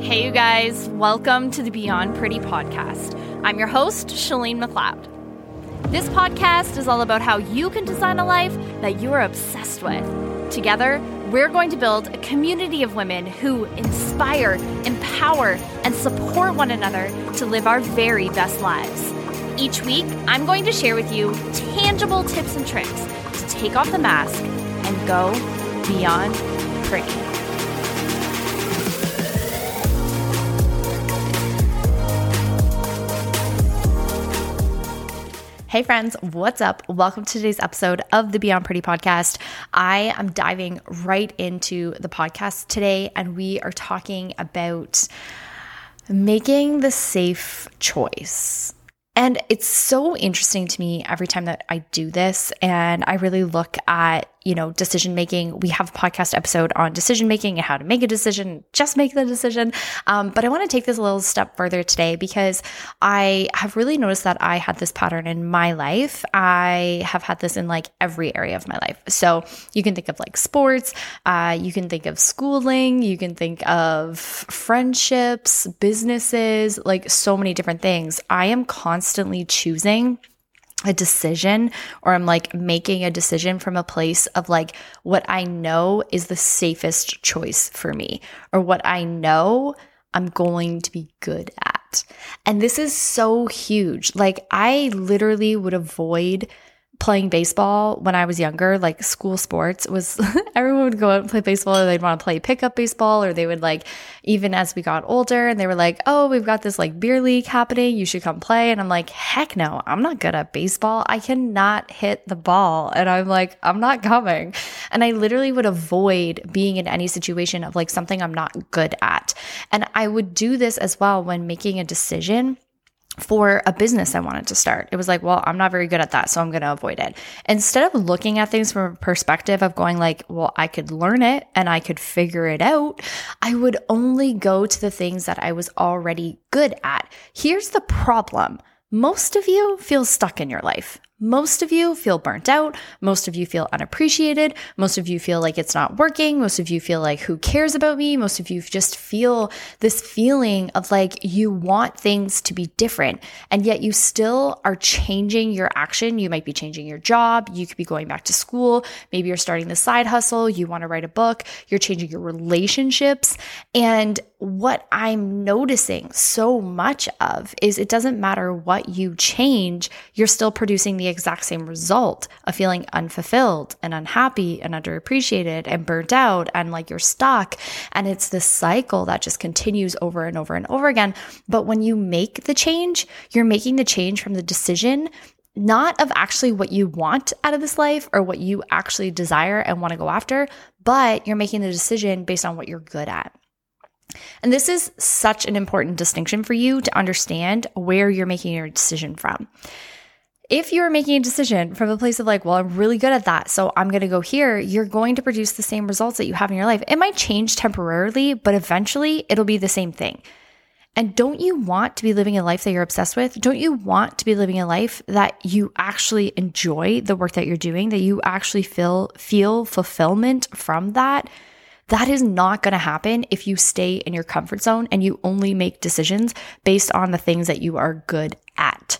Hey, you guys. Welcome to the Beyond Pretty podcast. I'm your host, Shalene McLeod. This podcast is all about how you can design a life that you are obsessed with. Together, we're going to build a community of women who inspire, empower, and support one another to live our very best lives. Each week, I'm going to share with you tangible tips and tricks to take off the mask and go beyond pretty. Hey friends, what's up? Welcome to today's episode of the Beyond Pretty podcast. I am diving right into the podcast today, and we are talking about making the safe choice. And it's so interesting to me every time that I do this, and I really look at, decision making. We have a podcast episode on decision making and how to make a decision, just make the decision. But I want to take this a little step further today because I have really noticed that I had this pattern in my life. I have had this in like every area of my life. So you can think of like sports, you can think of schooling, you can think of friendships, businesses, like so many different things. I am constantly choosing a decision, or I'm like making a decision from a place of like what I know is the safest choice for me, or what I know I'm going to be good at. And this is so huge. Like, I literally would avoid playing baseball when I was younger. Like, school sports was everyone would go out and play baseball, or they'd want to play pickup baseball, or they would, like, even as we got older, and they were like, oh, we've got this like beer league happening, you should come play. And I'm like, heck no, I'm not good at baseball. I cannot hit the ball. And I'm like, I'm not coming. And I literally would avoid being in any situation of like something I'm not good at. And I would do this as well when making a decision for a business I wanted to start. It was like, well, I'm not very good at that, so I'm going to avoid it. Instead of looking at things from a perspective of going like, well, I could learn it and I could figure it out, I would only go to the things that I was already good at. Here's the problem. Most of you feel stuck in your life. Most of you feel burnt out. Most of you feel unappreciated. Most of you feel like it's not working. Most of you feel like, who cares about me? Most of you just feel this feeling of like you want things to be different, and yet you still are changing your action. You might be changing your job. You could be going back to school. Maybe you're starting the side hustle. You want to write a book. You're changing your relationships. And what I'm noticing so much of is it doesn't matter what you change, you're still producing the exact same result of feeling unfulfilled and unhappy and underappreciated and burnt out and like you're stuck. And it's this cycle that just continues over and over and over again. But when you make the change, you're making the change from the decision, not of actually what you want out of this life or what you actually desire and want to go after, but you're making the decision based on what you're good at. And this is such an important distinction for you to understand where you're making your decision from. If you're making a decision from a place of like, well, I'm really good at that, so I'm going to go here, you're going to produce the same results that you have in your life. It might change temporarily, but eventually it'll be the same thing. And don't you want to be living a life that you're obsessed with? Don't you want to be living a life that you actually enjoy the work that you're doing, that you actually feel fulfillment from that? That is not going to happen if you stay in your comfort zone and you only make decisions based on the things that you are good at.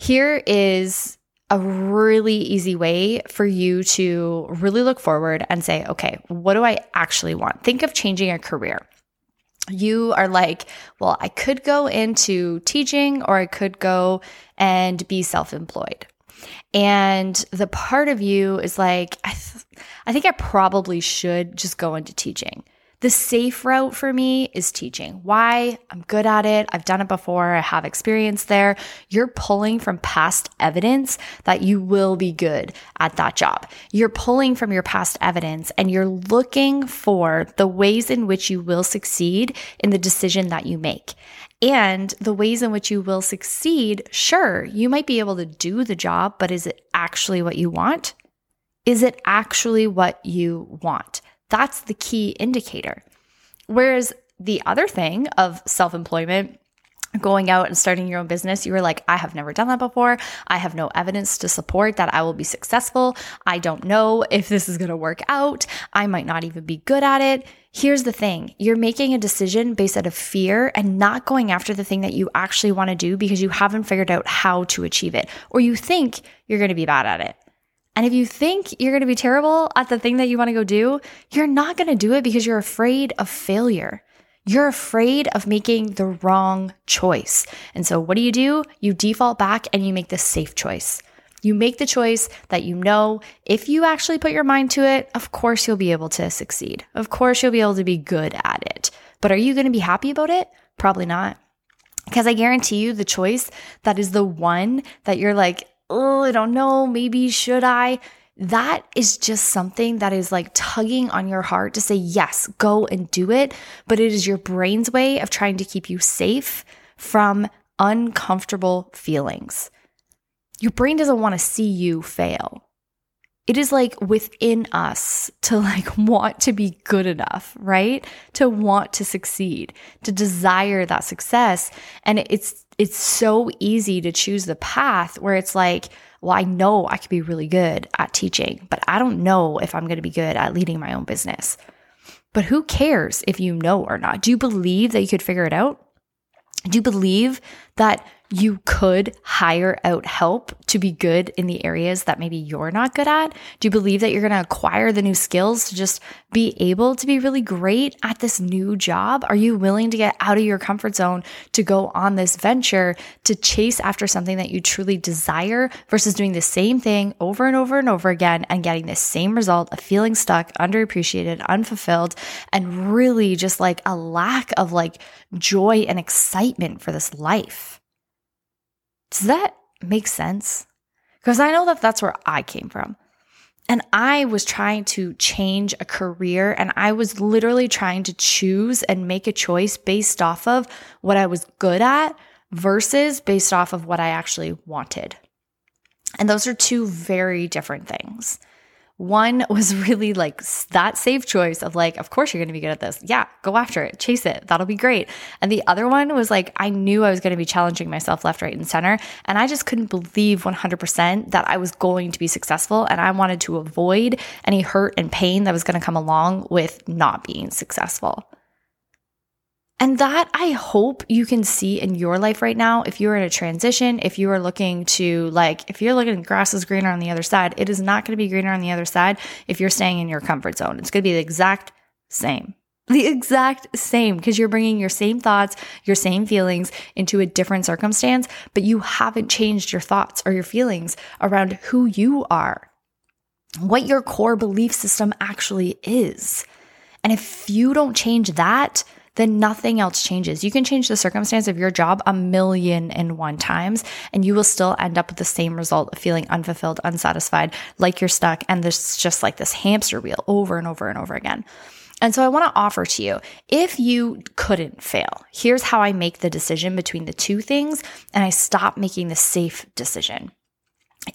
Here is a really easy way for you to really look forward and say, okay, what do I actually want? Think of changing a career. You are like, well, I could go into teaching, or I could go and be self-employed. And the part of you is like, I think I probably should just go into teaching. The safe route for me is teaching. Why? I'm good at it. I've done it before. I have experience there. You're pulling from past evidence that you will be good at that job. You're pulling from your past evidence, and you're looking for the ways in which you will succeed in the decision that you make. And the ways in which you will succeed, sure, you might be able to do the job, but is it actually what you want? Is it actually what you want? That's the key indicator. Whereas the other thing of self-employment going out and starting your own business, you were like, I have never done that before. I have no evidence to support that I will be successful. I don't know if this is going to work out. I might not even be good at it. Here's the thing. You're making a decision based out of fear and not going after the thing that you actually want to do because you haven't figured out how to achieve it, or you think you're going to be bad at it. And if you think you're going to be terrible at the thing that you want to go do, you're not going to do it because you're afraid of failure. You're afraid of making the wrong choice. And so what do? You default back and you make the safe choice. You make the choice that you know, if you actually put your mind to it, of course you'll be able to succeed. Of course you'll be able to be good at it. But are you going to be happy about it? Probably not. Because I guarantee you the choice that is the one that you're like, oh, I don't know, maybe should I? That is just something that is like tugging on your heart to say, yes, go and do it. But it is your brain's way of trying to keep you safe from uncomfortable feelings. Your brain doesn't want to see you fail. It is like within us to like want to be good enough, right? To want to succeed, to desire that success. And it's so easy to choose the path where it's like, well, I know I could be really good at teaching, but I don't know if I'm going to be good at leading my own business. But who cares if you know or not? Do you believe that you could figure it out? Do you believe that you could hire out help to be good in the areas that maybe you're not good at? Do you believe that you're going to acquire the new skills to just be able to be really great at this new job? Are you willing to get out of your comfort zone to go on this venture to chase after something that you truly desire versus doing the same thing over and over and over again and getting the same result of feeling stuck, underappreciated, unfulfilled, and really just like a lack of like joy and excitement for this life? Does that make sense? Because I know that that's where I came from. And I was trying to change a career, and I was literally trying to choose and make a choice based off of what I was good at versus based off of what I actually wanted. And those are two very different things. One was really like that safe choice of like, of course you're going to be good at this. Yeah, go after it, chase it. That'll be great. And the other one was like, I knew I was going to be challenging myself left, right, and center. And I just couldn't believe 100% that I was going to be successful. And I wanted to avoid any hurt and pain that was going to come along with not being successful. And that I hope you can see in your life right now. If you're in a transition, if you are looking to like, if you're looking, grass is greener on the other side, it is not going to be greener on the other side if you're staying in your comfort zone. It's going to be the exact same. The exact same, because you're bringing your same thoughts, your same feelings into a different circumstance, but you haven't changed your thoughts or your feelings around who you are, what your core belief system actually is. And if you don't change that, then nothing else changes. You can change the circumstance of your job 1,000,001 times, and you will still end up with the same result of feeling unfulfilled, unsatisfied, like you're stuck, and there's just like this hamster wheel over and over and over again. And so I want to offer to you, if you couldn't fail, here's how I make the decision between the two things, and I stop making the safe decision.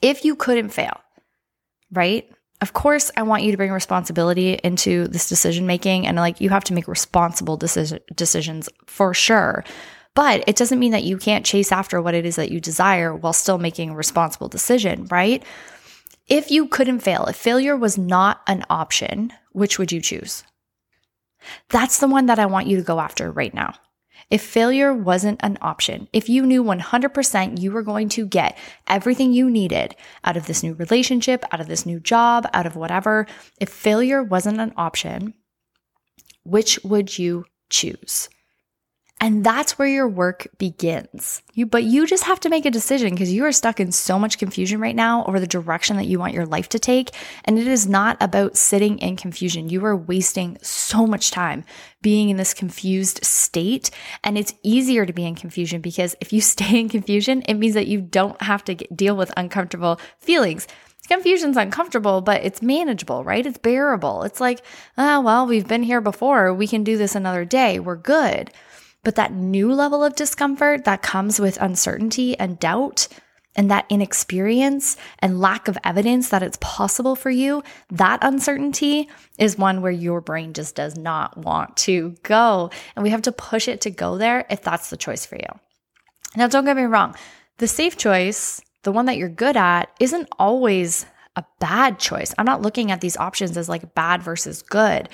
If you couldn't fail, right? Of course, I want you to bring responsibility into this decision-making, and like you have to make responsible decisions for sure, but it doesn't mean that you can't chase after what it is that you desire while still making a responsible decision, right? If you couldn't fail, if failure was not an option, which would you choose? That's the one that I want you to go after right now. If failure wasn't an option, if you knew 100% you were going to get everything you needed out of this new relationship, out of this new job, out of whatever, if failure wasn't an option, which would you choose? And that's where your work begins. But you just have to make a decision because you are stuck in so much confusion right now over the direction that you want your life to take. And it is not about sitting in confusion. You are wasting so much time being in this confused state. And it's easier to be in confusion because if you stay in confusion, it means that you don't have to deal with uncomfortable feelings. Confusion's uncomfortable, but it's manageable, right? It's bearable. It's like, oh, well, we've been here before. We can do this another day. We're good. But that new level of discomfort that comes with uncertainty and doubt and that inexperience and lack of evidence that it's possible for you, that uncertainty is one where your brain just does not want to go. And we have to push it to go there if that's the choice for you. Now, don't get me wrong. The safe choice, the one that you're good at, isn't always a bad choice. I'm not looking at these options as like bad versus good,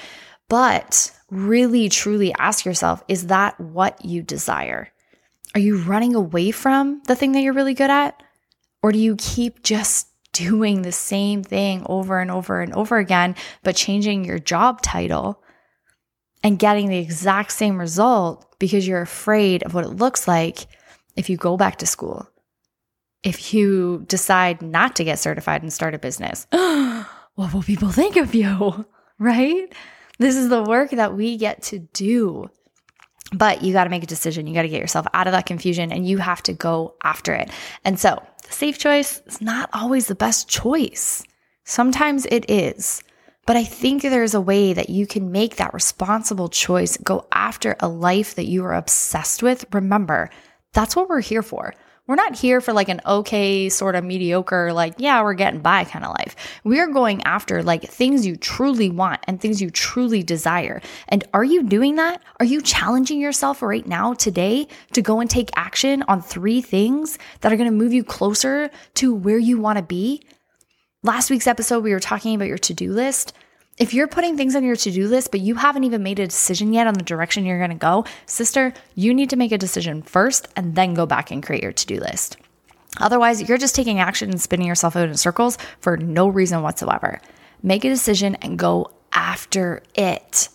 but really, truly ask yourself, is that what you desire? Are you running away from the thing that you're really good at? Or do you keep just doing the same thing over and over and over again, but changing your job title and getting the exact same result because you're afraid of what it looks like if you go back to school, if you decide not to get certified and start a business? What will people think of you, right? This is the work that we get to do. But you got to make a decision. You got to get yourself out of that confusion and you have to go after it. And so the safe choice is not always the best choice. Sometimes it is. But I think there's a way that you can make that responsible choice, go after a life that you are obsessed with. Remember, that's what we're here for. We're not here for like an okay, sort of mediocre, like, yeah, we're getting by kind of life. We are going after like things you truly want and things you truly desire. And are you doing that? Are you challenging yourself right now today to go and take action on 3 things that are going to move you closer to where you want to be? Last week's episode, we were talking about your to-do list. If you're putting things on your to-do list, but you haven't even made a decision yet on the direction you're going to go, sister, you need to make a decision first and then go back and create your to-do list. Otherwise, you're just taking action and spinning yourself out in circles for no reason whatsoever. Make a decision and go after it.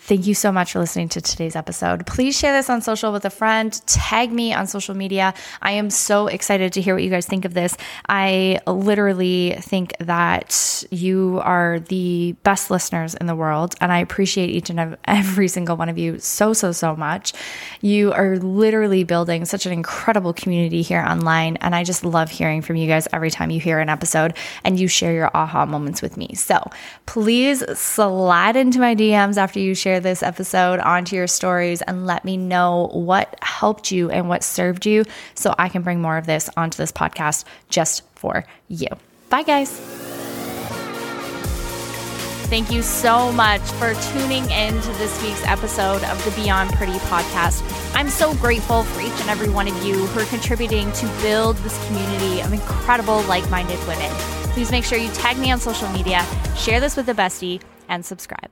Thank you so much for listening to today's episode. Please share this on social with a friend. Tag me on social media. I am so excited to hear what you guys think of this. I literally think that you are the best listeners in the world, and I appreciate each and every single one of you so, so, so much. You are literally building such an incredible community here online, and I just love hearing from you guys every time you hear an episode and you share your aha moments with me. So please slide into my DMs after you share this episode onto your stories and let me know what helped you and what served you so I can bring more of this onto this podcast just for you. Bye, guys. Thank you so much for tuning in to this week's episode of the Beyond Pretty podcast. I'm so grateful for each and every one of you who are contributing to build this community of incredible like-minded women. Please make sure you tag me on social media, share this with a bestie, and subscribe.